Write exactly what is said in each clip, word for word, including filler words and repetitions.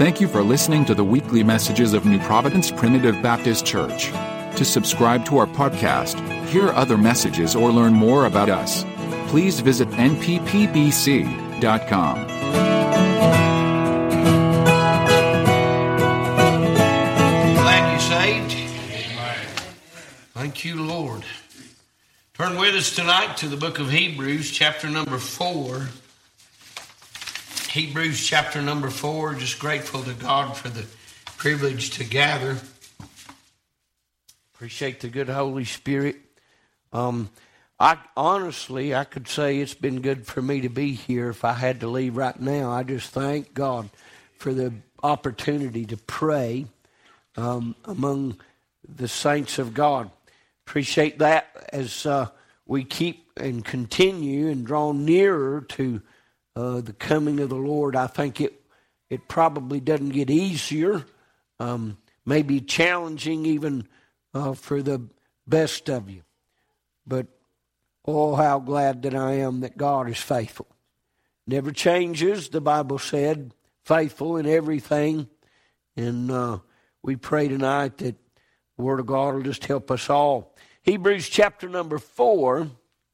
Thank you for listening to the weekly messages of New Providence Primitive Baptist Church. To subscribe to our podcast, hear other messages, or learn more about us, please visit N P P B C dot com. Thank you, Lord. Turn with us tonight to the book of Hebrews, chapter number four. Hebrews, chapter number four. Just grateful to God for the privilege to gather. Appreciate the good Holy Spirit. Um, I honestly, I could say it's been good for me to be here. If I had to leave right now, I just thank God for the opportunity to pray um, among the saints of God. Appreciate that as uh, we keep and continue and draw nearer to uh, the coming of the Lord. I think it it probably doesn't get easier, um, maybe challenging even uh, for the best of you. But oh, how glad that I am that God is faithful. Never changes, the Bible said, faithful in everything. And uh, we pray tonight that the Word of God will just help us all. Hebrews chapter number four,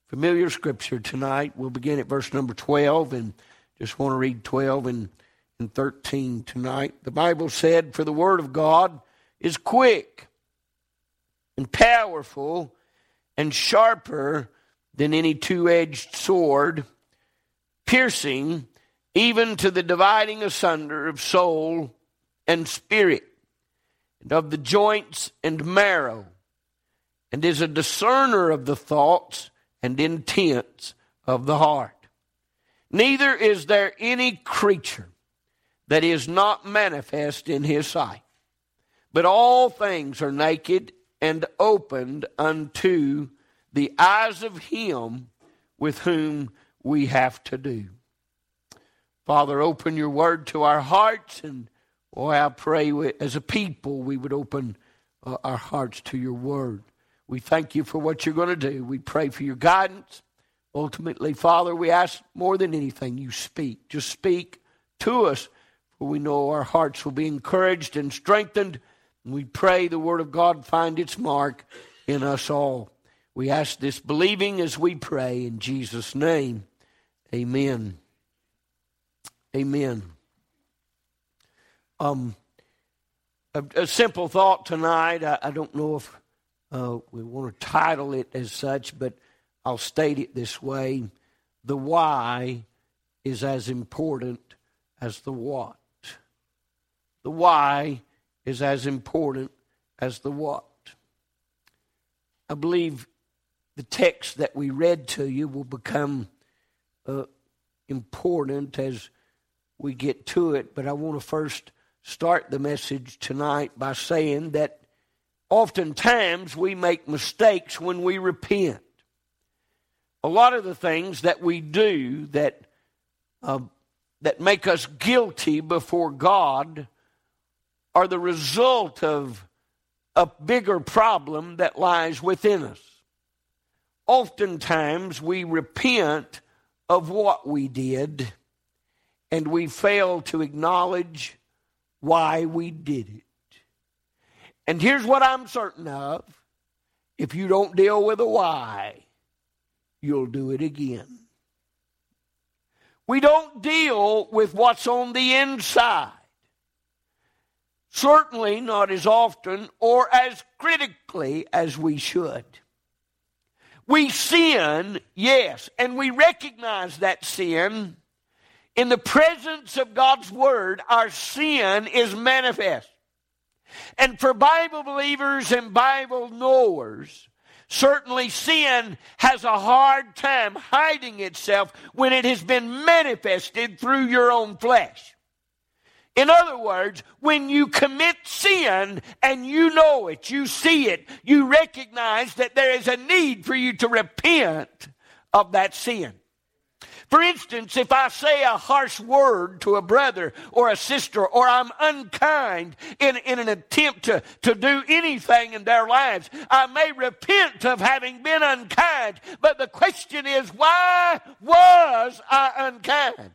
familiar scripture tonight. We'll begin at verse number twelve, and just want to read twelve and, and thirteen tonight. The Bible said, "For the word of God is quick and powerful and sharper than any two-edged sword, piercing even to the dividing asunder of soul and spirit, and of the joints and marrow, and is a discerner of the thoughts and intents of the heart. Neither is there any creature that is not manifest in his sight, but all things are naked and opened unto the eyes of him with whom we have to do." Father, open your word to our hearts, and oh, I pray we, as a people, we would open uh, our hearts to your word. We thank you for what you're going to do. We pray for your guidance. Ultimately, Father, we ask more than anything, you speak. Just speak to us, for we know our hearts will be encouraged and strengthened. And we pray the word of God find its mark in us all. We ask this believing as we pray in Jesus' name. Amen. Amen. Um, a, a simple thought tonight. I, I don't know if uh, we want to title it as such, but I'll state it this way. The why is as important as the what. The why is as important as the what. I believe the text that we read to you will become uh, important as we get to it, but I want to first start the message tonight by saying that oftentimes we make mistakes when we repent. A lot of the things that we do that uh, that make us guilty before God are the result of a bigger problem that lies within us. Oftentimes we repent of what we did, and we fail to acknowledge why we did it. And here's what I'm certain of. If you don't deal with a why, you'll do it again. We don't deal with what's on the inside. Certainly not as often or as critically as we should. We sin, yes, and we recognize that sin. In the presence of God's word, our sin is manifest. And for Bible believers and Bible knowers, certainly sin has a hard time hiding itself when it has been manifested through your own flesh. In other words, when you commit sin and you know it, you see it, you recognize that there is a need for you to repent of that sin. For instance, if I say a harsh word to a brother or a sister, or I'm unkind in, in an attempt to, to do anything in their lives, I may repent of having been unkind. But the question is, why was I unkind?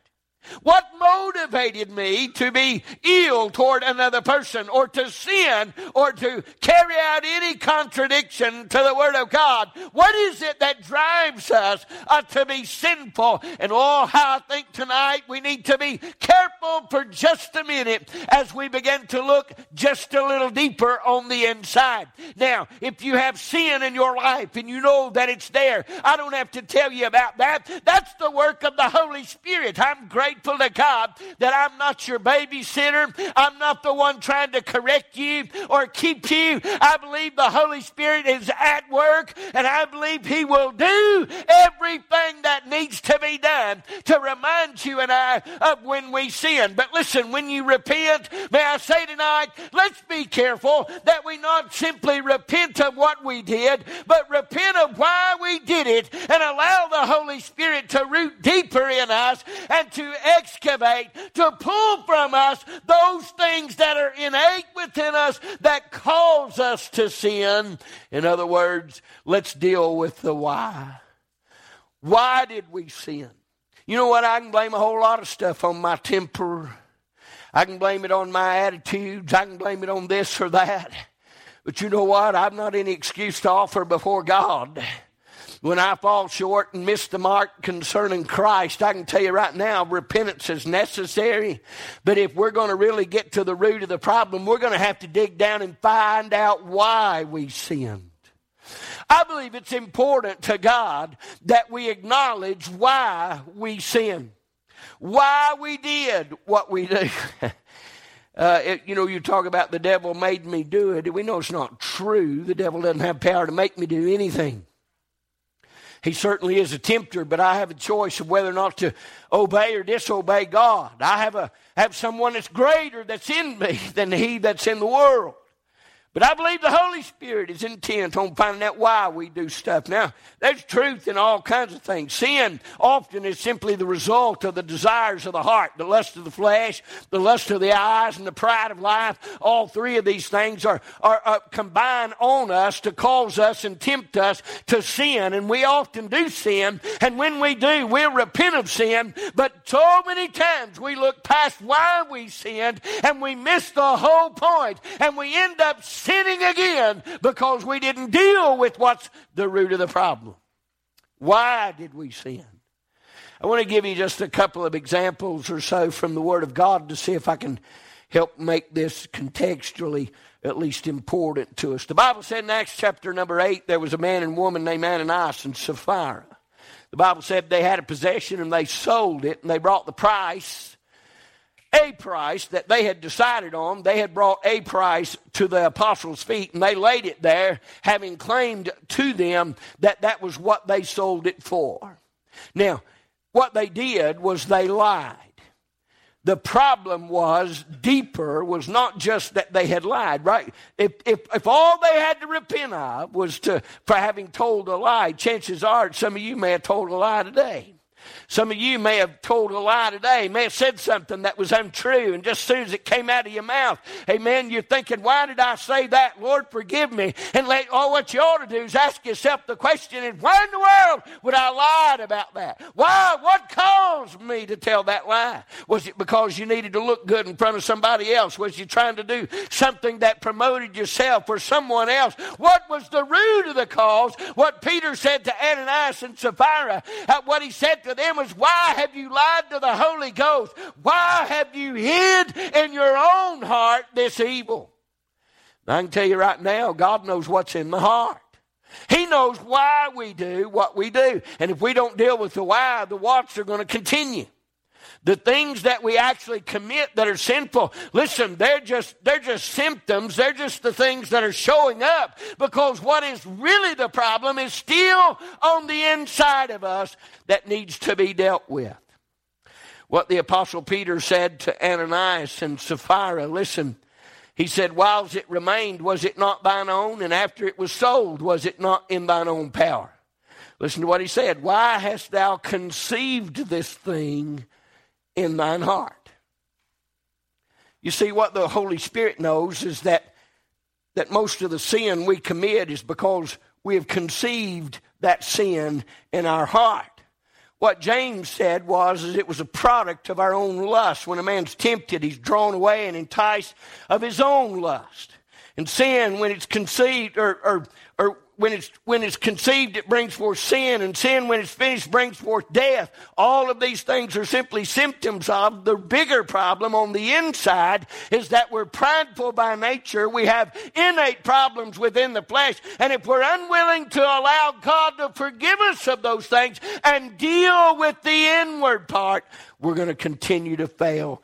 What motivated me to be ill toward another person or to sin or to carry out any contradiction to the Word of God? What is it that drives us uh, to be sinful? And oh, how I think tonight we need to be careful for just a minute as we begin to look just a little deeper on the inside. Now, if you have sin in your life and you know that it's there, I don't have to tell you about that. That's the work of the Holy Spirit. I'm grateful to God that I'm not your babysitter. I'm not the one trying to correct you or keep you. I believe the Holy Spirit is at work, and I believe He will do everything that needs to be done to remind you and I of when we sin. But listen, when you repent, may I say tonight, let's be careful that we not simply repent of what we did, but repent of why we did it and allow the Holy Spirit to root deeper in us and to excavate, to pull from us those things that are innate within us that cause us to sin. In other words, let's deal with the why. Why did we sin? You know what? I can blame a whole lot of stuff on my temper. I can blame it on my attitudes. I can blame it on this or that. But you know what? I've not any excuse to offer before God. When I fall short and miss the mark concerning Christ, I can tell you right now, repentance is necessary. But if we're going to really get to the root of the problem, we're going to have to dig down and find out why we sinned. I believe it's important to God that we acknowledge why we sin, why we did what we do. Uh, it, you know, you talk about the devil made me do it. We know it's not true. The devil doesn't have power to make me do anything. He certainly is a tempter, but I have a choice of whether or not to obey or disobey God. I have a have someone that's greater that's in me than he that's in the world. But I believe the Holy Spirit is intent on finding out why we do stuff. Now, there's truth in all kinds of things. Sin often is simply the result of the desires of the heart, the lust of the flesh, the lust of the eyes, and the pride of life. All three of these things are, are, are combined on us to cause us and tempt us to sin. And we often do sin. And when we do, we'll repent of sin. But so many times we look past why we sinned and we miss the whole point. And we end up sinning. Sinning again because we didn't deal with what's the root of the problem. Why did we sin? I want to give you just a couple of examples or so from the Word of God to see if I can help make this contextually at least important to us. The Bible said in Acts chapter number eight, there was a man and woman named Ananias and Sapphira. The Bible said they had a possession and they sold it and they brought the price A price that they had decided on, they had brought a price to the apostles' feet, and they laid it there, having claimed to them that that was what they sold it for. Now, what they did was they lied. The problem was deeper, was not just that they had lied, right? If, if, if all they had to repent of was to, for having told a lie, chances are some of you may have told a lie today. Some of you may have told a lie today, may have said something that was untrue, and just as soon as it came out of your mouth, amen, you're thinking, why did I say that? Lord, forgive me. And let, oh, what you ought to do is ask yourself the question, is why in the world would I lie about that? Why? What caused me to tell that lie? Was it because you needed to look good in front of somebody else? Was you trying to do something that promoted yourself or someone else? What was the root of the cause? What Peter said to Ananias and Sapphira, what he said to them was, why have you lied to the Holy Ghost? Why have you hid in your own heart this evil? And I can tell you right now, God knows what's in the heart. He knows why we do what we do. And if we don't deal with the why, the what's are going to continue. The things that we actually commit that are sinful, listen, they're just they're just symptoms. They're just the things that are showing up because what is really the problem is still on the inside of us that needs to be dealt with. What the Apostle Peter said to Ananias and Sapphira, listen, he said, whilst it remained, was it not thine own? And after it was sold, was it not in thine own power? Listen to what he said. Why hast thou conceived this thing in thine heart? You see, what the Holy Spirit knows is that that most of the sin we commit is because we have conceived that sin in our heart. What James said was is it was a product of our own lust. When a man's tempted, he's drawn away and enticed of his own lust. And sin, when it's conceived, or or, or when it's when it's conceived, it brings forth sin. And sin, when it's finished, brings forth death. All of these things are simply symptoms of the bigger problem on the inside, is that we're prideful by nature. We have innate problems within the flesh. And if we're unwilling to allow God to forgive us of those things and deal with the inward part, we're going to continue to fail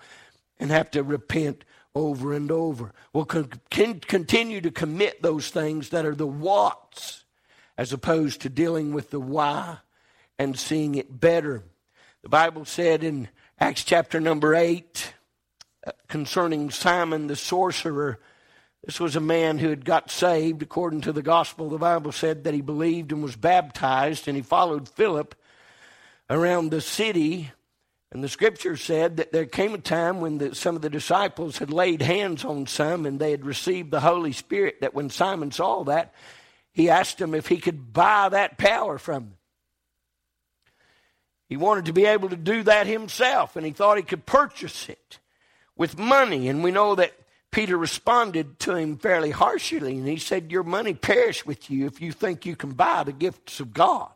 and have to repent over and over. We'll con- continue to commit those things that are the what's, as opposed to dealing with the why and seeing it better. The Bible said in Acts chapter number eight, uh, concerning Simon the sorcerer, this was a man who had got saved according to the gospel. The Bible said that he believed and was baptized, and he followed Philip around the city. And the scripture said that there came a time when the, some of the disciples had laid hands on some and they had received the Holy Spirit, that when Simon saw that, he asked him if he could buy that power from them. He wanted to be able to do that himself, and he thought he could purchase it with money. And we know that Peter responded to him fairly harshly, and he said, "Your money perish with you if you think you can buy the gifts of God."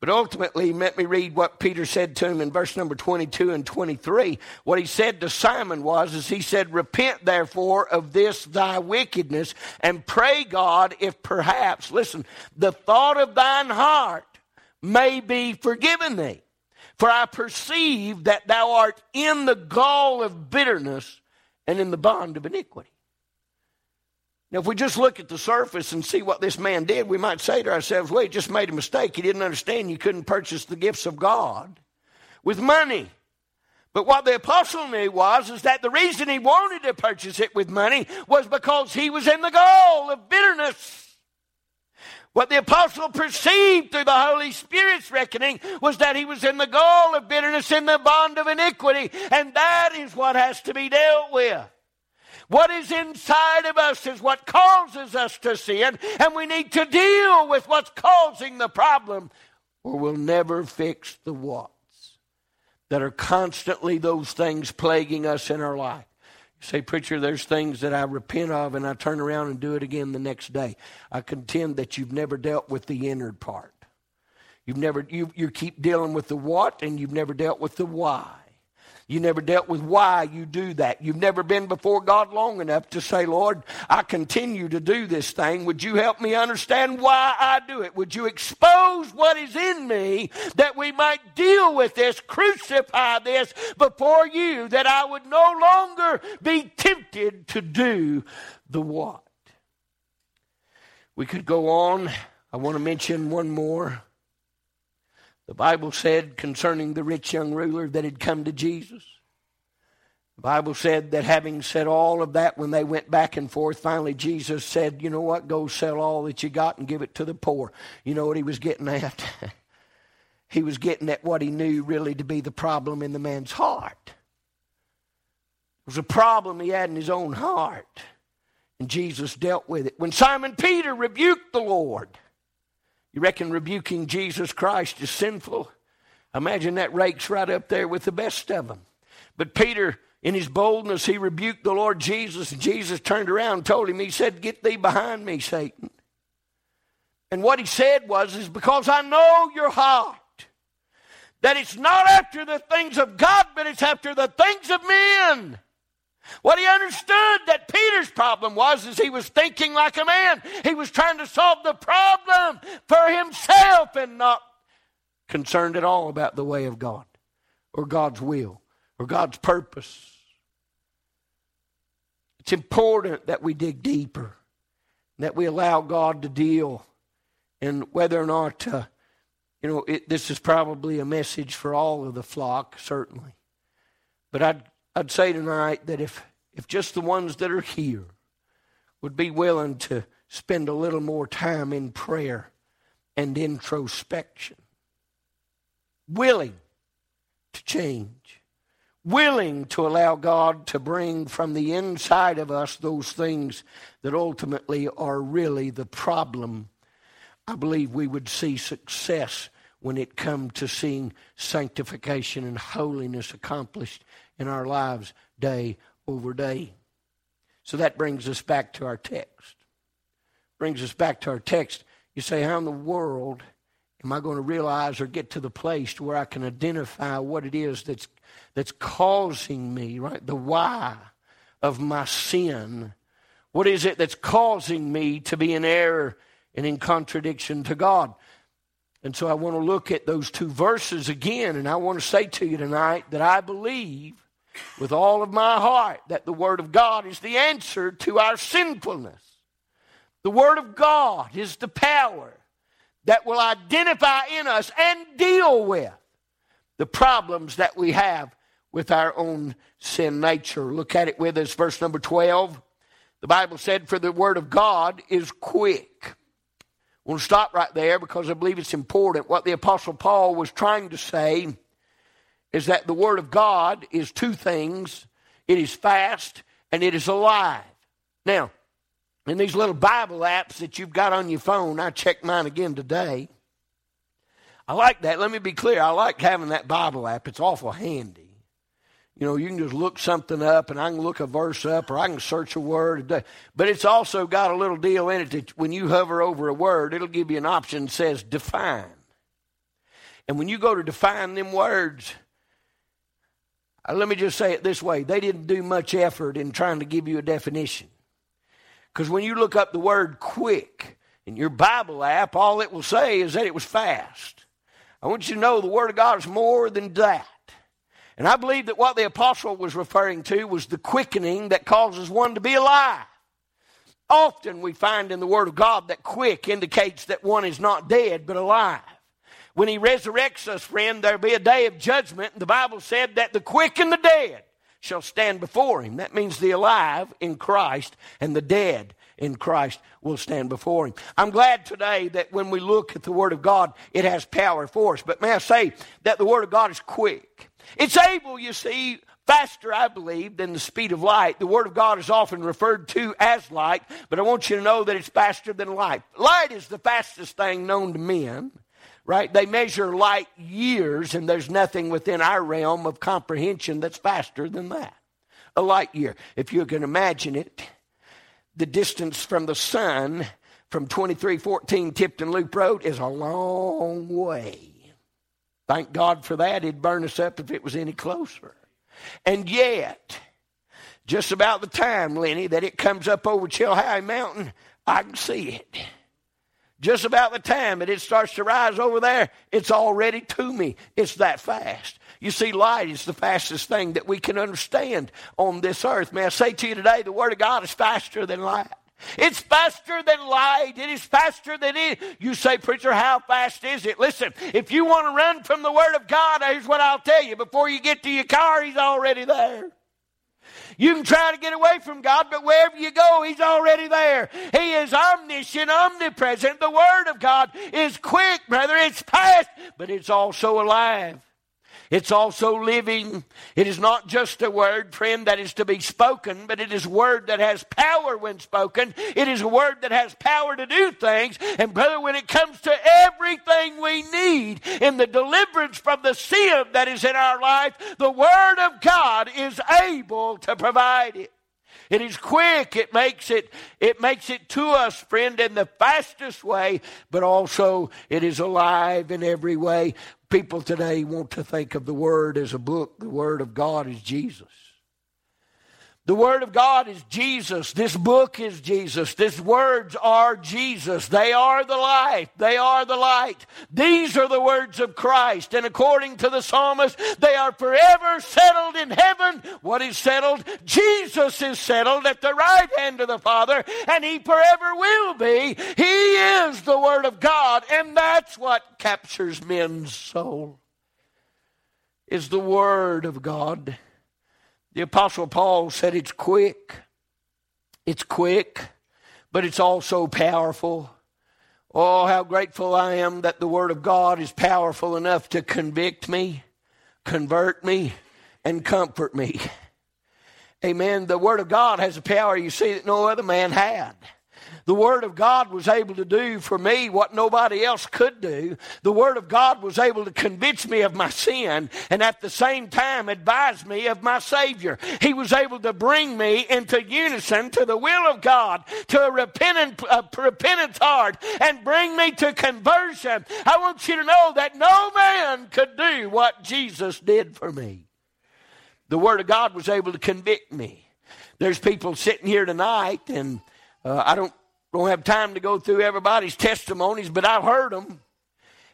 But ultimately, let me read what Peter said to him in verse number twenty-two and twenty-three. What he said to Simon was, is he said, "Repent therefore of this thy wickedness, and pray God if perhaps," listen, "the thought of thine heart may be forgiven thee. For I perceive that thou art in the gall of bitterness and in the bond of iniquity." Now, if we just look at the surface and see what this man did, we might say to ourselves, well, he just made a mistake. He didn't understand you couldn't purchase the gifts of God with money. But what the apostle knew was is that the reason he wanted to purchase it with money was because he was in the gall of bitterness. What the apostle perceived through the Holy Spirit's reckoning was that he was in the gall of bitterness, in the bond of iniquity, and that is what has to be dealt with. What is inside of us is what causes us to sin, and we need to deal with what's causing the problem, or we'll never fix the what's that are constantly those things plaguing us in our life. You say, "Preacher, there's things that I repent of and I turn around and do it again the next day." I contend that you've never dealt with the inward part. You've never, you, you keep dealing with the what, and you've never dealt with the why. You never dealt with why you do that. You've never been before God long enough to say, "Lord, I continue to do this thing. Would you help me understand why I do it? Would you expose what is in me that we might deal with this, crucify this before you, that I would no longer be tempted to do the what?" We could go on. I want to mention one more. The Bible said concerning the rich young ruler that had come to Jesus. The Bible said that having said all of that, when they went back and forth, finally Jesus said, "You know what, go sell all that you got and give it to the poor." You know what he was getting at? He was getting at what he knew really to be the problem in the man's heart. It was a problem he had in his own heart, and Jesus dealt with it. When Simon Peter rebuked the Lord, you reckon rebuking Jesus Christ is sinful? Imagine that rakes right up there with the best of them. But Peter, in his boldness, he rebuked the Lord Jesus. And Jesus turned around and told him, he said, "Get thee behind me, Satan." And what he said was, is because I know your heart, that it's not after the things of God, but it's after the things of men. What he understood that Peter's problem was is he was thinking like a man. He was trying to solve the problem for himself and not concerned at all about the way of God or God's will or God's purpose. It's important that we dig deeper, that we allow God to deal. And whether or not, uh, you know, it, this is probably a message for all of the flock, certainly. But I'd I'd say tonight that if, if just the ones that are here would be willing to spend a little more time in prayer and introspection, willing to change, willing to allow God to bring from the inside of us those things that ultimately are really the problem, I believe we would see success. when it comes to seeing sanctification and holiness accomplished in our lives day over day. So that brings us back to our text. Brings us back to our text. You say, how in the world am I going to realize or get to the place to where I can identify what it is that's that's causing me, right? The why of my sin. What is it that's causing me to be in error and in contradiction to God? And so I want to look at those two verses again, and I want to say to you tonight that I believe with all of my heart that the Word of God is the answer to our sinfulness. The Word of God is the power that will identify in us and deal with the problems that we have with our own sin nature. Look at it with us, verse number twelve. The Bible said, for the Word of God is quick. We'll stop right there because I believe it's important. What the Apostle Paul was trying to say is that the Word of God is two things. It is fast and it is alive. Now, in these little Bible apps that you've got on your phone, I checked mine again today. I like that. Let me be clear. I like having that Bible app. It's awful handy. You know, you can just look something up, and I can look a verse up, or I can search a word. But it's also got a little deal in it that when you hover over a word, it'll give you an option that says define. And when you go to define them words, let me just say it this way. They didn't do much effort in trying to give you a definition. Because when you look up the word quick in your Bible app, all it will say is that it was fast. I want you to know the Word of God is more than that. And I believe that what the apostle was referring to was the quickening that causes one to be alive. Often we find in the Word of God that quick indicates that one is not dead but alive. When He resurrects us, friend, there'll be a day of judgment. And the Bible said that the quick and the dead shall stand before Him. That means the alive in Christ and the dead in Christ will stand before Him. I'm glad today that when we look at the Word of God, it has power for us. But may I say that the Word of God is quick. It's able, you see, faster, I believe, than the speed of light. The Word of God is often referred to as light, but I want you to know that it's faster than light. Light is the fastest thing known to men, right? They measure light years, and there's nothing within our realm of comprehension that's faster than that. A light year. If you can imagine it, the distance from the sun from twenty-three fourteen Tipton Loop Road is a long way. Thank God for that. It'd burn us up if it was any closer. And yet, just about the time, Lenny, that it comes up over Chilhowie Mountain, I can see it. Just about the time that it starts to rise over there, it's already to me. It's that fast. You see, light is the fastest thing that we can understand on this earth. May I say to you today, the Word of God is faster than light. It's faster than light. It is faster than it. You say, preacher, how fast is it? Listen, if you want to run from the Word of God, here's what I'll tell you. Before you get to your car, He's already there. You can try to get away from God, but wherever you go, He's already there. He is omniscient, omnipresent. The Word of God is quick, brother. It's fast, but it's also alive. It's also living. It is not just a word, friend, that is to be spoken, but it is a word that has power when spoken. It is a word that has power to do things. And brother, when it comes to everything we need in the deliverance from the sin that is in our life, the Word of God is able to provide it. It is quick. It makes it, it makes it to us, friend, in the fastest way, but also it is alive in every way. People today want to think of the Word as a book. The Word of God is Jesus. The Word of God is Jesus. This book is Jesus. These words are Jesus. They are the life. They are the light. These are the words of Christ. And according to the psalmist, they are forever settled in heaven. What is settled? Jesus is settled at the right hand of the Father, and He forever will be. He is the Word of God, and that's what captures men's soul, is the Word of God. The Apostle Paul said it's quick. It's quick, but it's also powerful. Oh, how grateful I am that the Word of God is powerful enough to convict me, convert me, and comfort me. Amen. The Word of God has a power, you see, that no other man had. The Word of God was able to do for me what nobody else could do. The Word of God was able to convince me of my sin and at the same time advise me of my Savior. He was able to bring me into unison to the will of God, to a repentant, a repentant heart, and bring me to conversion. I want you to know that no man could do what Jesus did for me. The Word of God was able to convict me. There's people sitting here tonight, and uh, I don't, don't have time to go through everybody's testimonies, but I've heard them.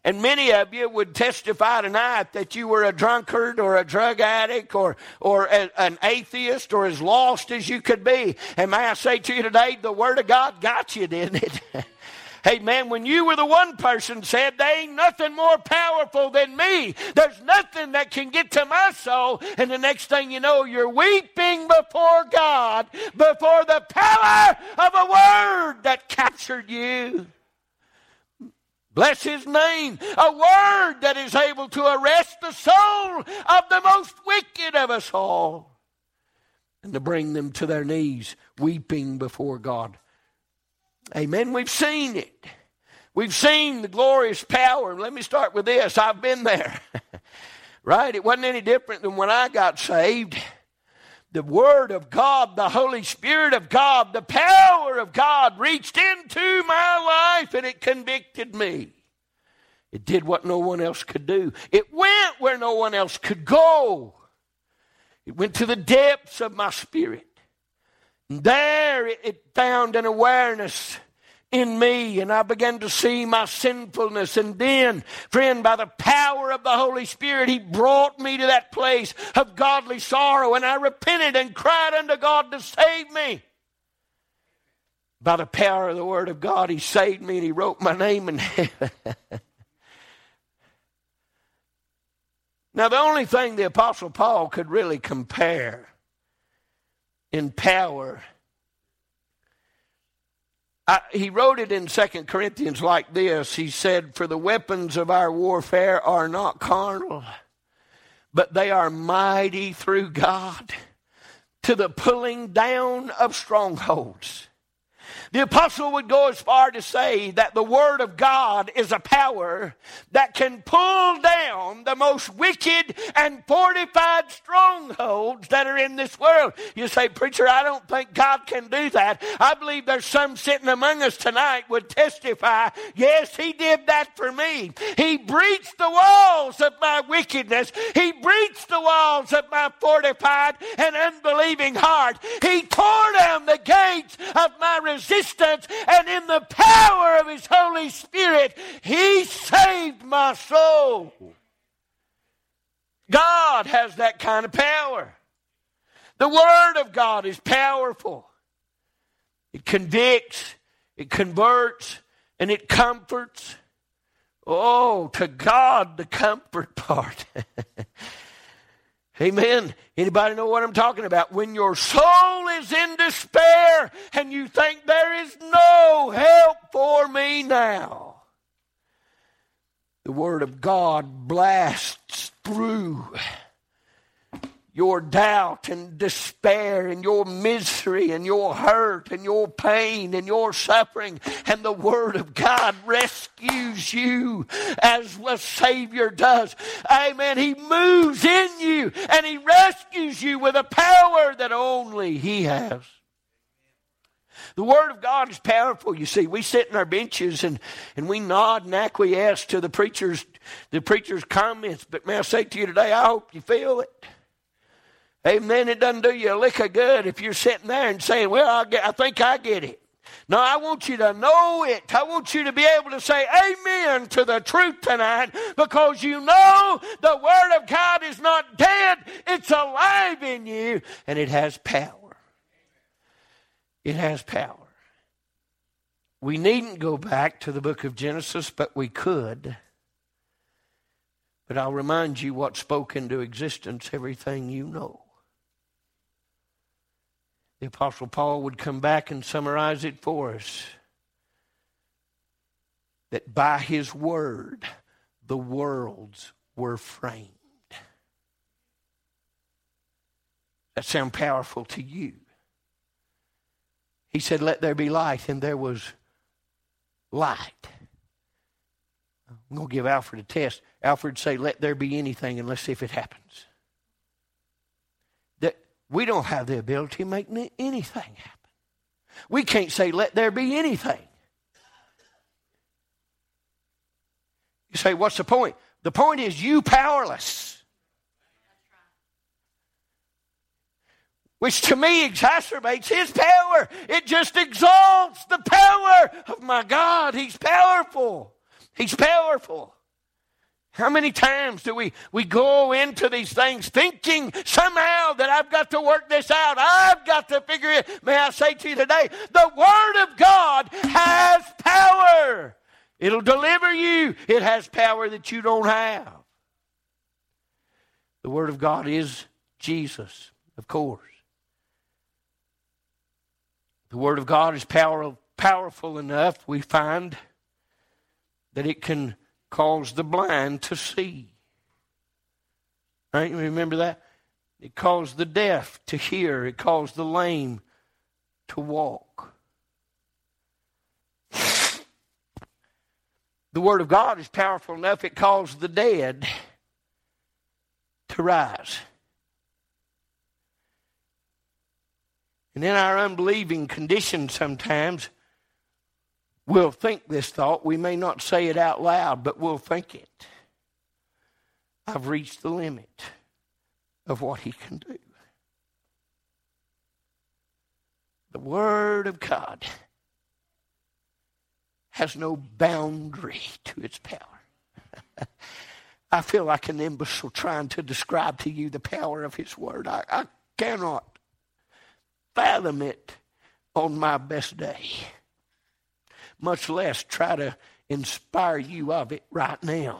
And many of you would testify tonight that you were a drunkard or a drug addict or, or a, an atheist or as lost as you could be. And may I say to you today, the Word of God got you, didn't it? Hey, man, when you were the one person said, there ain't nothing more powerful than me. There's nothing that can get to my soul. And the next thing you know, you're weeping before God, before the power of a word that captured you. Bless His name. A word that is able to arrest the soul of the most wicked of us all and to bring them to their knees, weeping before God. Amen. We've seen it. We've seen the glorious power. Let me start with this. I've been there. Right? It wasn't any different than when I got saved. The Word of God, the Holy Spirit of God, the power of God reached into my life and it convicted me. It did what no one else could do. It went where no one else could go. It went to the depths of my spirit. There it found an awareness in me, and I began to see my sinfulness. And then, friend, by the power of the Holy Spirit, He brought me to that place of godly sorrow, and I repented and cried unto God to save me. By the power of the Word of God, He saved me, and He wrote my name in heaven. Now, the only thing the Apostle Paul could really compare in power, I, he wrote it in Second Corinthians like this. He said, for the weapons of our warfare are not carnal, but they are mighty through God to the pulling down of strongholds. The apostle would go as far to say that the Word of God is a power that can pull down the most wicked and fortified strongholds that are in this world. You say, preacher, I don't think God can do that. I believe there's some sitting among us tonight would testify, yes, He did that for me. He breached the walls of my wickedness. He breached the walls of my fortified and unbelieving heart. He tore down the gates of my resistance. Resistance, and in the power of His Holy Spirit, He saved my soul. God has that kind of power. The Word of God is powerful. It convicts, it converts, and it comforts. Oh, to God, the comfort part. Amen. Anybody know what I'm talking about? When your soul is in despair and you think there is no help for me now, the Word of God blasts through your doubt and despair and your misery and your hurt and your pain and your suffering, and the Word of God rescues you as a Savior does. Amen. He moves in you and He rescues you with a power that only He has. The Word of God is powerful, you see. We sit in our benches and, and we nod and acquiesce to the preacher's, the preacher's comments. But may I say to you today, I hope you feel it. Amen. It doesn't do you a lick of good if you're sitting there and saying, well, I, get, I think I get it. No, I want you to know it. I want you to be able to say amen to the truth tonight, because you know the Word of God is not dead. It's alive in you, and it has power. It has power. We needn't go back to the book of Genesis, but we could. But I'll remind you what spoke into existence everything you know. The Apostle Paul would come back and summarize it for us. That by His Word, the worlds were framed. That sound powerful to you? He said, let there be light, and there was light. I'm going to give Alfred a test. Alfred say, let there be anything, and let's see if it happens. That we don't have the ability to make anything happen. We can't say, let there be anything. You say, what's the point? The point is you powerless. Which to me exacerbates his power. It just exalts the power of my God. He's powerful. He's powerful. How many times do we, we go into these things thinking somehow that I've got to work this out. I've got to figure it. May I say to you today, the Word of God has power. It'll deliver you. It has power that you don't have. The Word of God is Jesus, of course. The Word of God is power, powerful enough, we find, that it can cause the blind to see. Right? You remember that? It caused the deaf to hear. It caused the lame to walk. The Word of God is powerful enough, it caused the dead to rise. And in our unbelieving condition sometimes, we'll think this thought. We may not say it out loud, but we'll think it. I've reached the limit of what he can do. The Word of God has no boundary to its power. I feel like an imbecile trying to describe to you the power of his Word. I, I cannot fathom it on my best day, much less try to inspire you of it right now.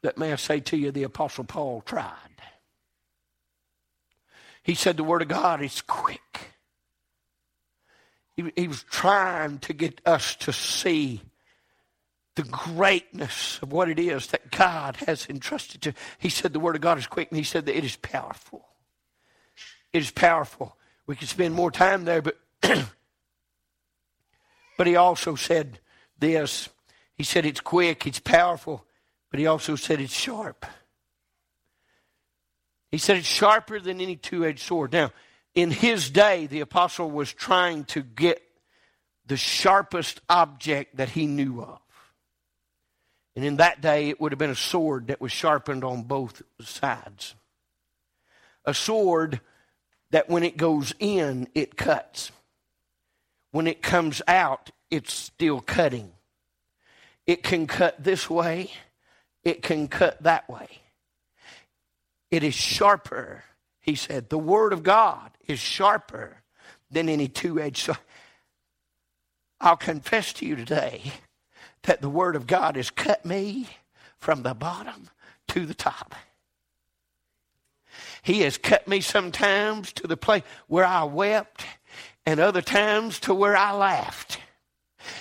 But may I say to you, the Apostle Paul tried. He said the Word of God is quick. He, he was trying to get us to see the greatness of what it is that God has entrusted to. He said the Word of God is quick, and he said that it is powerful. It is powerful. We could spend more time there, but but he also said this. He said it's quick, it's powerful, but he also said it's sharp. He said it's sharper than any two-edged sword. Now, in his day, the apostle was trying to get the sharpest object that he knew of. And in that day, it would have been a sword that was sharpened on both sides. A sword that when it goes in, it cuts. When it comes out, it's still cutting. It can cut this way. It can cut that way. It is sharper, he said. The Word of God is sharper than any two-edged sword. I'll confess to you today that the Word of God has cut me from the bottom to the top. He has cut me sometimes to the place where I wept and other times to where I laughed.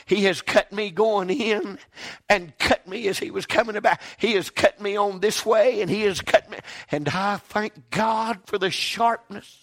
He has cut me going in and cut me as he was coming about. He has cut me on this way and he has cut me. And I thank God for the sharpness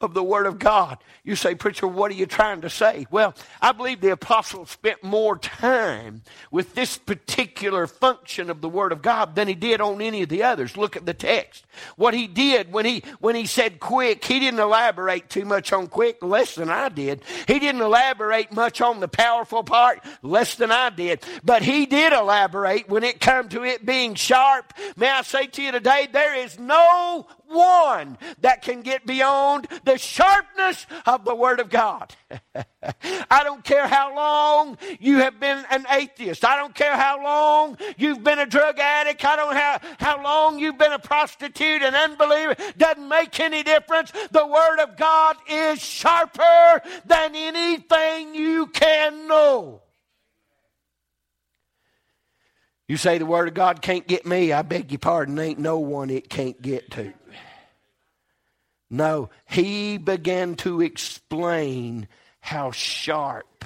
of the Word of God. You say, preacher, what are you trying to say? Well, I believe the apostle spent more time with this particular function of the Word of God than he did on any of the others. Look at the text. What he did when he when he said quick, he didn't elaborate too much on quick, less than I did. He didn't elaborate much on the powerful part, less than I did. But he did elaborate when it come to it being sharp. May I say to you today, there is no one that can get beyond the sharpness of the Word of God. I don't care how long you have been an atheist. I don't care how long you've been a drug addict. I don't care how long you've been a prostitute, an unbeliever. Doesn't make any difference. The Word of God is sharper than anything you can know. You say the Word of God can't get me. I beg your pardon. Ain't no one it can't get to. No, he began to explain how sharp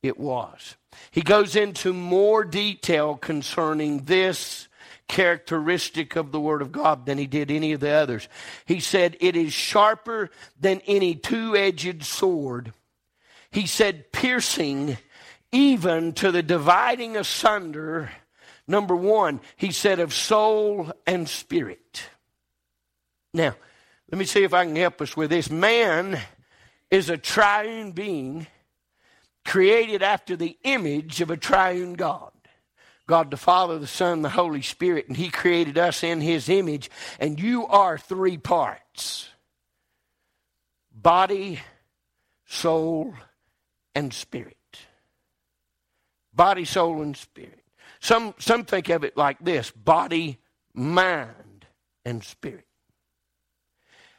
it was. He goes into more detail concerning this characteristic of the Word of God than he did any of the others. He said it is sharper than any two-edged sword, He said, piercing even to the dividing asunder, number one, he said, of soul and spirit. Now, let me see if I can help us with this. Man is a triune being created after the image of a triune God. God the Father, the Son, the Holy Spirit, and he created us in his image. And you are three parts: body, soul, and spirit. Body, soul, and spirit. Some some think of it like this: body, mind, and spirit.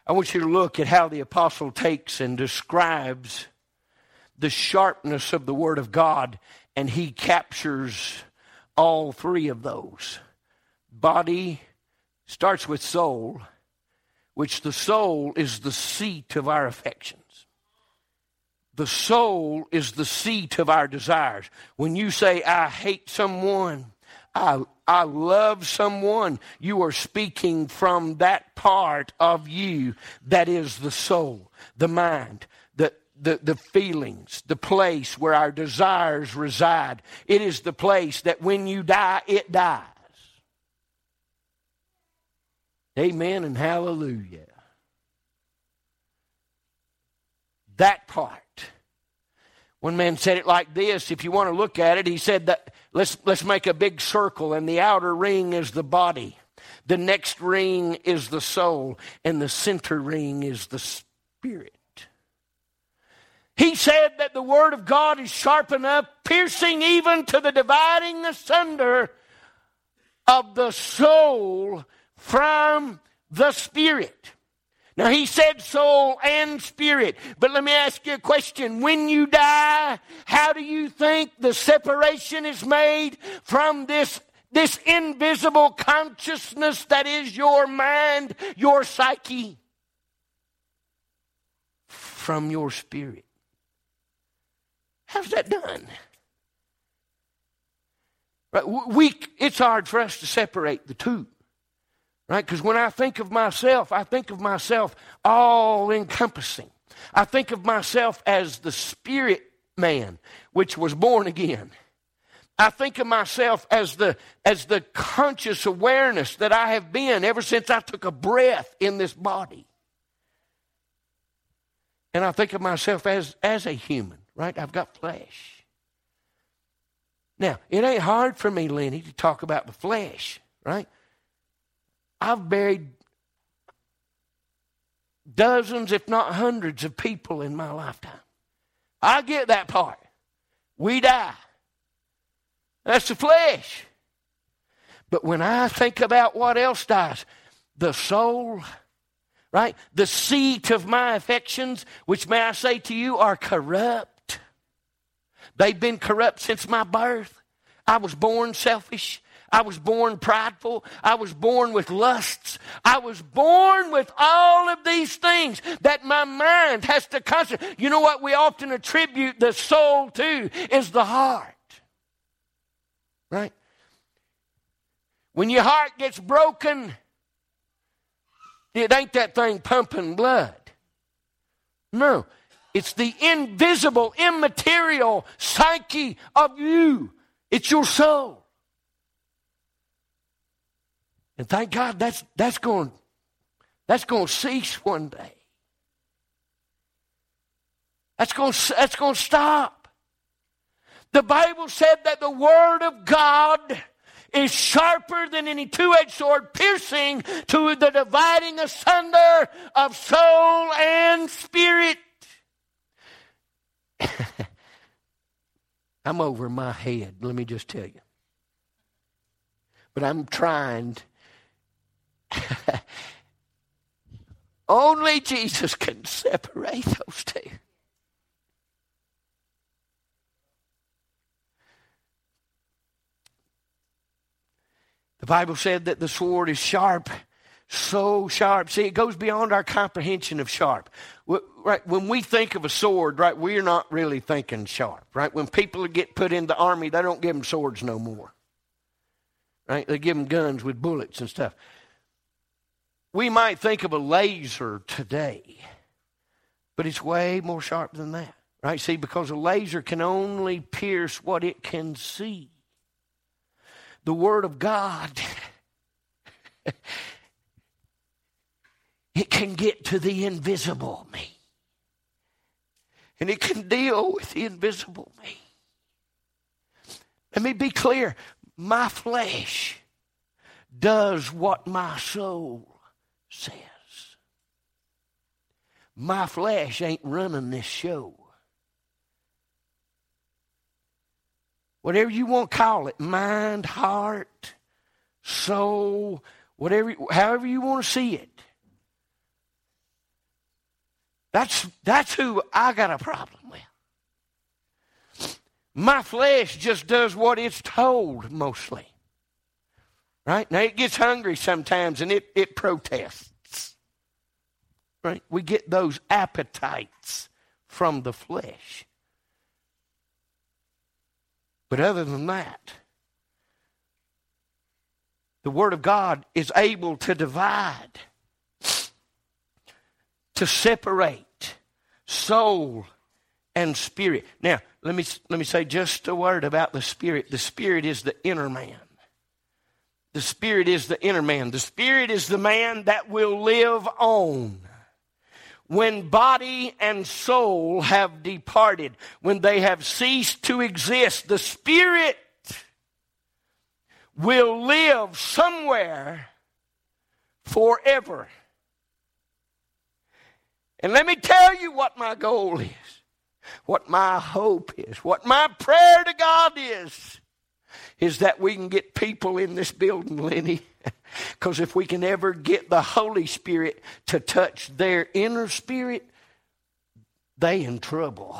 I want you to look at how the apostle takes and describes the sharpness of the Word of God, and he captures all three of those. Body starts with soul, which the soul is the seat of our affections. The soul is the seat of our desires. When you say, I hate someone, I, I love someone, you are speaking from that part of you that is the soul, the mind, the The, the feelings, the place where our desires reside. It is the place that when you die, it dies. Amen and hallelujah. That part. One man said it like this. If you want to look at it, he said that let's let's make a big circle, and the outer ring is the body. The next ring is the soul, and the center ring is the spirit. He said that the Word of God is sharp enough, piercing even to the dividing asunder of the soul from the spirit. Now, he said soul and spirit, but let me ask you a question. When you die, how do you think the separation is made from this, this invisible consciousness that is your mind, your psyche, from your spirit? How's that done? Right, we, it's hard for us to separate the two, right? Because when I think of myself, I think of myself all-encompassing. I think of myself as the spirit man, which was born again. I think of myself as the, as the conscious awareness that I have been ever since I took a breath in this body. And I think of myself as, as a human. Right? I've got flesh. Now, it ain't hard for me, Lenny, to talk about the flesh, right? I've buried dozens, if not hundreds, of people in my lifetime. I get that part. We die. That's the flesh. But when I think about what else dies, the soul, right? The seat of my affections, which, may I say to you, are corrupt. They've been corrupt since my birth. I was born selfish. I was born prideful. I was born with lusts. I was born with all of these things that my mind has to concentrate. You know what we often attribute the soul to is the heart. Right? When your heart gets broken, it ain't that thing pumping blood. No. It's the invisible, immaterial psyche of you. It's your soul. And thank God that's that's going that's going to cease one day. That's going that's going to stop. The Bible said that the Word of God is sharper than any two-edged sword, piercing to the dividing asunder of soul and spirit. I'm over my head, let me just tell you. But I'm trying. Only Jesus can separate those two. The Bible said that the sword is sharp. So sharp. See, it goes beyond our comprehension of sharp. Right? When we think of a sword, right, we're not really thinking sharp, right? When people get put in the army, they don't give them swords no more, right? They give them guns with bullets and stuff. We might think of a laser today, but it's way more sharp than that. Right? See, because a laser can only pierce what it can see. The Word of God, it can get to the invisible me. And it can deal with the invisible me. Let me be clear. My flesh does what my soul says. My flesh ain't running this show. Whatever you want to call it, mind, heart, soul, whatever, however you want to see it. That's, that's who I got a problem with. My flesh just does what it's told mostly. Right? Now, it gets hungry sometimes and it, it protests. Right? We get those appetites from the flesh. But other than that, the Word of God is able to divide, to separate soul and spirit. Now, let me let me say just a word about the spirit. The spirit is the inner man. The spirit is the inner man. The spirit is the man that will live on when body and soul have departed, when they have ceased to exist. The spirit will live somewhere forever. And let me tell you what my goal is, what my hope is, what my prayer to God is, is that we can get people in this building, Lenny. Because if we can ever get the Holy Spirit to touch their inner spirit, they in trouble.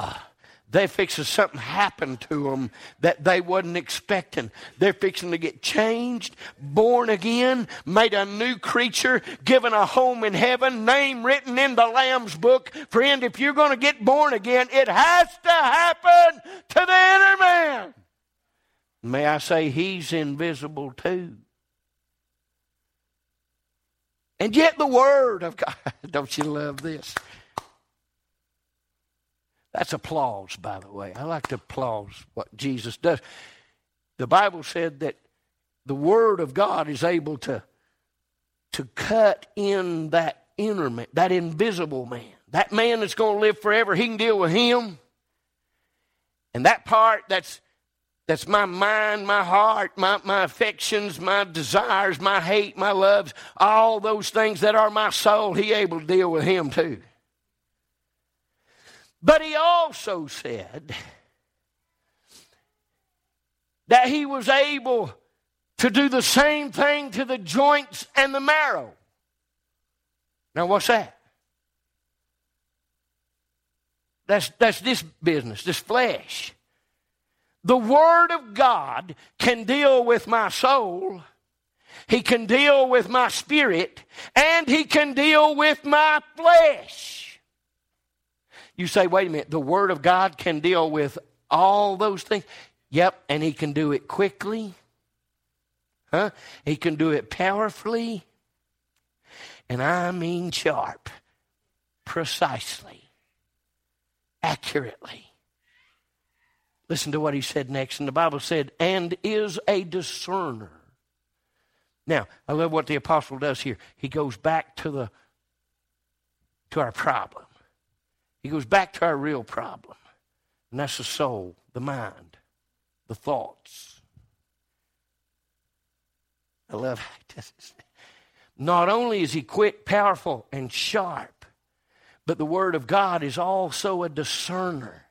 They're fixing something happen to them that they wasn't expecting. They're fixing to get changed, born again, made a new creature, given a home in heaven, name written in the Lamb's book. Friend, if you're going to get born again, it has to happen to the inner man. May I say, he's invisible too. And yet the Word of God, don't you love this? That's applause, by the way. I like to applaud what Jesus does. The Bible said that the Word of God is able to, to cut in that inner man, that invisible man. That man that's going to live forever, he can deal with him. And that part that's, that's my mind, my heart, my, my affections, my desires, my hate, my loves, all those things that are my soul, he able to deal with him too. But he also said that he was able to do the same thing to the joints and the marrow. Now what's that? That's, that's this business, this flesh. The Word of God can deal with my soul. He can deal with my spirit. And he can deal with my flesh. You say, wait a minute, the Word of God can deal with all those things? Yep, and he can do it quickly. Huh? He can do it powerfully. And I mean sharp, precisely, accurately. Listen to what he said next. And the Bible said, and is a discerner. Now, I love what the apostle does here. He goes back to the to our problem. He goes back to our real problem, and that's the soul, the mind, the thoughts. I love how he does this. Not only is he quick, powerful, and sharp, but the Word of God is also a discerner.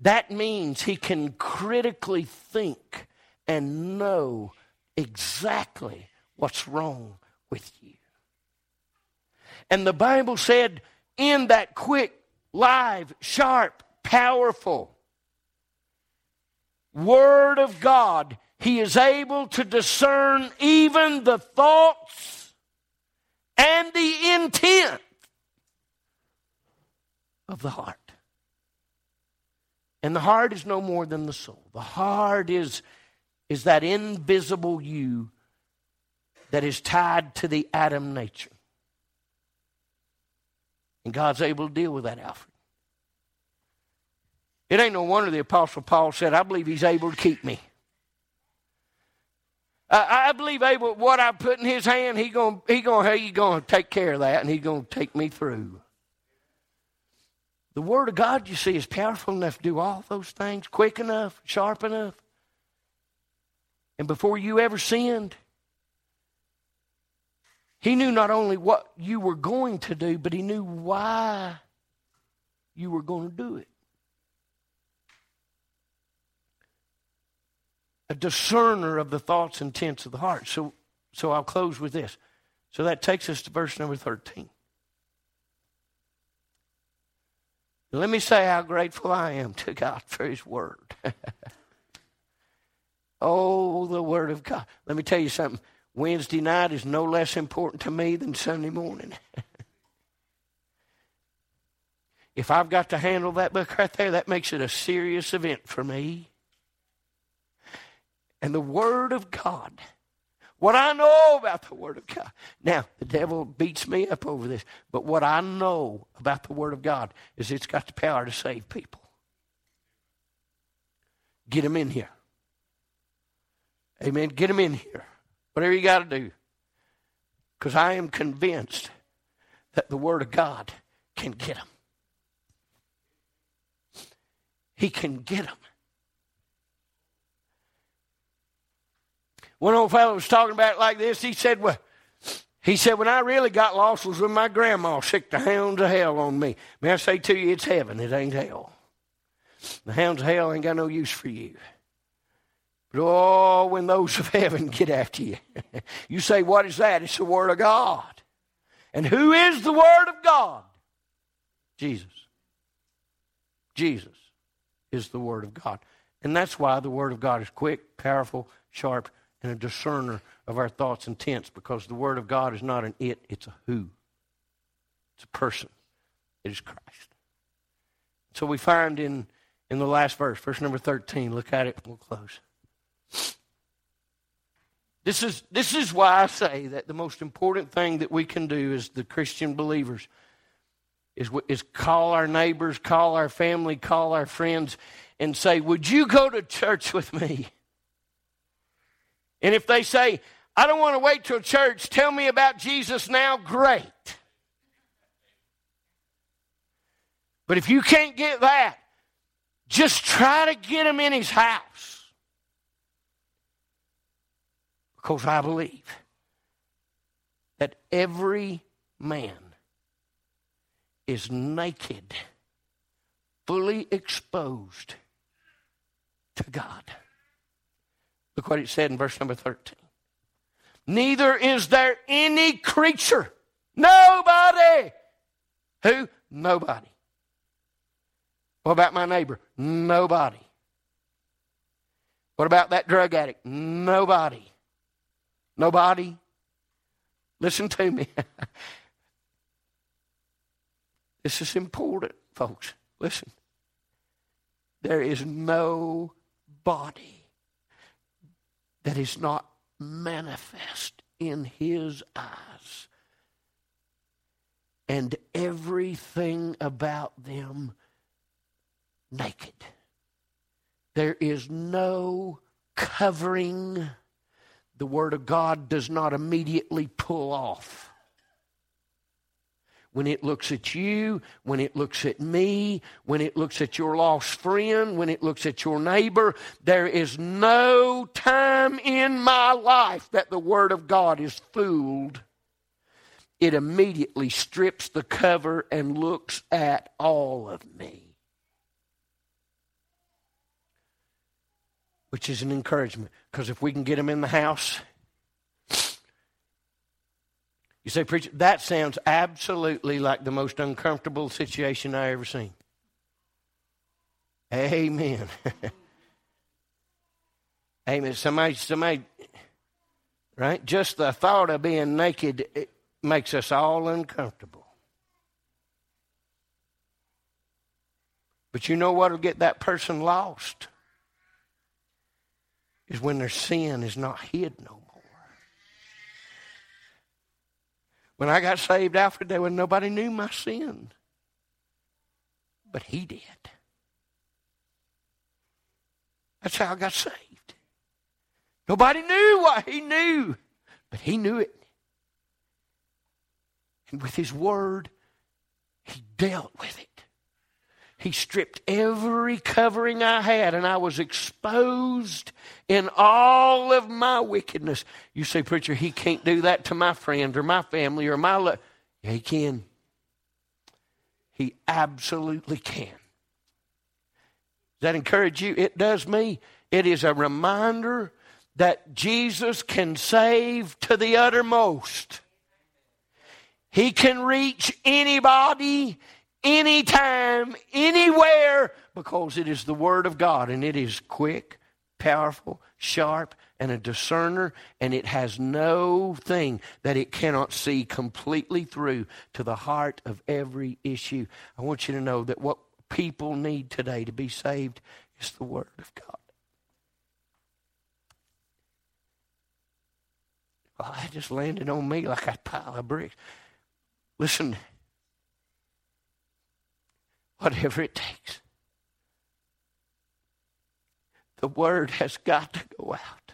That means he can critically think and know exactly what's wrong with you. And the Bible said in that quick, live, sharp, powerful Word of God, he is able to discern even the thoughts and the intent of the heart. And the heart is no more than the soul. The heart is, is that invisible you that is tied to the Adam nature. And God's able to deal with that, Alfred. It ain't no wonder the Apostle Paul said, I believe he's able to keep me. I, I believe able what I put in his hand, he's going he gonna, he gonna take care of that, and he's going to take me through. The Word of God, you see, is powerful enough to do all those things, quick enough, sharp enough. And before you ever sinned, he knew not only what you were going to do, but he knew why you were going to do it. A discerner of the thoughts and intents of the heart. So, so I'll close with this. So that takes us to verse number thirteen. Let me say how grateful I am to God for his word. Oh, the word of God. Let me tell you something. Wednesday night is no less important to me than Sunday morning. If I've got to handle that book right there, that makes it a serious event for me. And the Word of God, what I know about the Word of God. Now, the devil beats me up over this, but what I know about the Word of God is it's got the power to save people. Get them in here. Amen. Get them in here. Whatever you got to do. Because I am convinced that the Word of God can get them. He can get them. One old fellow was talking about it like this. He said, well, he said, when I really got lost was when my grandma sicked the hounds of hell on me. May I say to you, it's heaven. It ain't hell. The hounds of hell ain't got no use for you. But oh, when those of heaven get after you. You say, what is that? It's the Word of God. And who is the Word of God? Jesus. Jesus is the Word of God. And that's why the Word of God is quick, powerful, sharp, and a discerner of our thoughts and intents, because the Word of God is not an it, it's a who. It's a person. It is Christ. So we find in, in the last verse, verse number thirteen, look at it, we'll close. This is, this is why I say that the most important thing that we can do as the Christian believers is, is call our neighbors, call our family, call our friends, and say, would you go to church with me? And if they say, I don't want to wait till church, tell me about Jesus now, great. But if you can't get that, just try to get him in his house. Because I believe that every man is naked, fully exposed to God. Look what it said in verse number thirteen. Neither is there any creature, nobody, who? Nobody. What about my neighbor? Nobody. What about that drug addict? Nobody. Nobody. Listen to me. This is important, folks. Listen. There is no body that is not manifest in his eyes. And everything about them naked. There is no covering. The Word of God does not immediately pull off. When it looks at you, when it looks at me, when it looks at your lost friend, when it looks at your neighbor, there is no time in my life that the Word of God is fooled. It immediately strips the cover and looks at all of me. Which is an encouragement, because if we can get them in the house... You say, preacher, that sounds absolutely like the most uncomfortable situation I ever seen. Amen. Amen. Somebody, somebody, right? Just the thought of being naked, it makes us all uncomfortable. But you know what will get that person lost? Is when their sin is not hid no more. When I got saved, Alfred, there was nobody knew my sin. But he did. That's how I got saved. Nobody knew what he knew, but he knew it. And with his word, he dealt with it. He stripped every covering I had, and I was exposed in all of my wickedness. You say, preacher, he can't do that to my friend or my family or my love. Yeah, he can. He absolutely can. Does that encourage you? It does me. It is a reminder that Jesus can save to the uttermost. He can reach anybody, anytime, anywhere, because it is the Word of God, and it is quick, powerful, sharp, and a discerner, and it has no thing that it cannot see completely through to the heart of every issue. I want you to know that what people need today to be saved is the Word of God. Well, that just landed on me like a pile of bricks. Listen. Whatever it takes. The word has got to go out.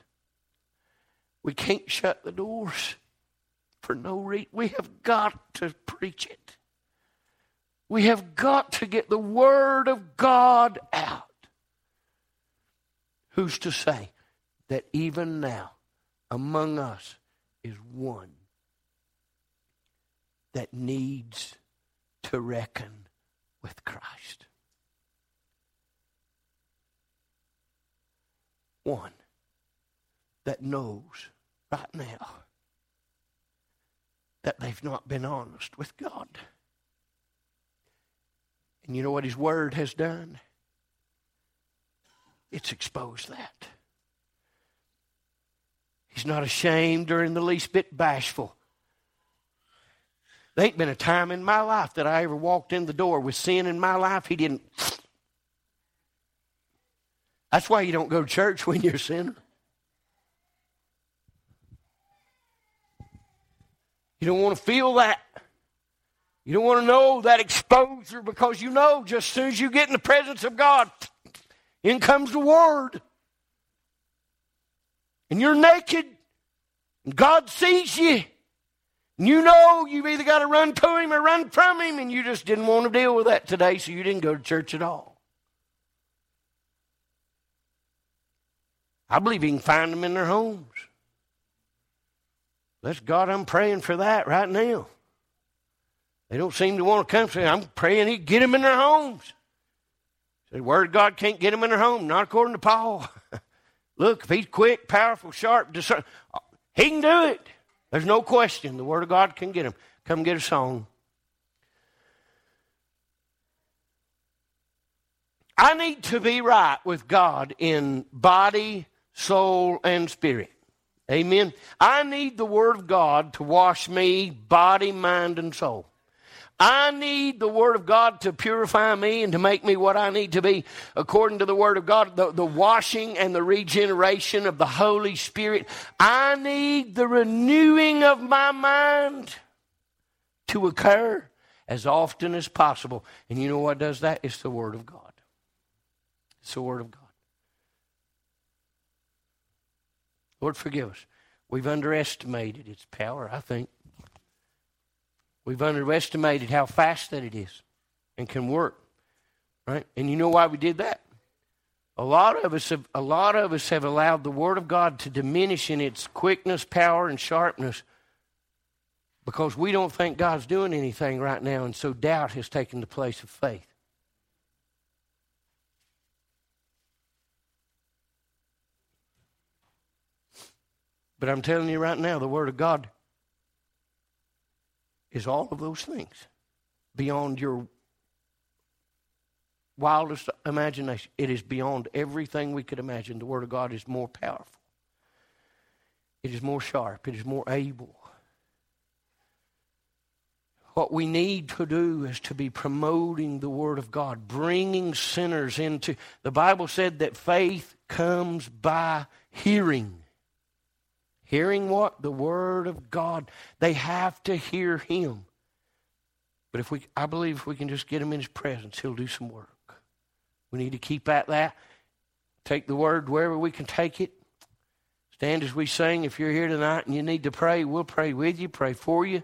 We can't shut the doors for no reason. We have got to preach it. We have got to get the word of God out. Who's to say that even now among us is one that needs to reckon with Christ? One that knows right now that they've not been honest with God. And you know what his word has done? It's exposed that. He's not ashamed or in the least bit bashful. There ain't been a time in my life that I ever walked in the door with sin in my life. He didn't. That's why you don't go to church when you're a sinner. You don't want to feel that. You don't want to know that exposure, because you know just as soon as you get in the presence of God, in comes the Word. And you're naked. And God sees you. You know you've either got to run to him or run from him, and you just didn't want to deal with that today, so you didn't go to church at all. I believe he can find them in their homes. Bless God, I'm praying for that right now. They don't seem to want to come, so I'm praying he can get them in their homes. The Word of God can't get them in their home, not according to Paul. Look, if he's quick, powerful, sharp, discern, he can do it. There's no question. The Word of God can get them. Come get a song. I need to be right with God in body, soul, and spirit. Amen. I need the Word of God to wash me, body, mind, and soul. I need the Word of God to purify me and to make me what I need to be according to the Word of God, the, the washing and the regeneration of the Holy Spirit. I need the renewing of my mind to occur as often as possible. And you know what does that? It's the Word of God. It's the Word of God. Lord, forgive us. We've underestimated its power, I think. We've underestimated how fast that it is and can work, right? And you know why we did that? A lot of us have, a lot of us have allowed the Word of God to diminish in its quickness, power, and sharpness because we don't think God's doing anything right now, and so doubt has taken the place of faith. But I'm telling you right now, the Word of God is all of those things beyond your wildest imagination. It is beyond everything we could imagine. The Word of God is more powerful. It is more sharp. It is more able. What we need to do is to be promoting the Word of God, bringing sinners into... The Bible said that faith comes by hearing. Hearing what? The Word of God. They have to hear him. But if we, I believe if we can just get him in his presence, he'll do some work. We need to keep at that Take the word wherever we can take it. Stand as we sing. If you're here tonight and you need to pray, we'll pray with you, pray for you,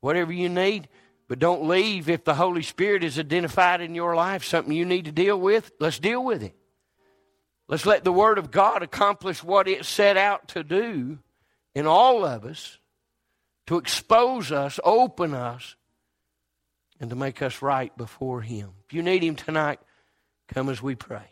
whatever you need. But don't leave if the Holy Spirit is identified in your life, something you need to deal with. Let's deal with it. Let's let the Word of God accomplish what it set out to do in all of us, to expose us, open us, and to make us right before Him. If you need Him tonight, come as we pray.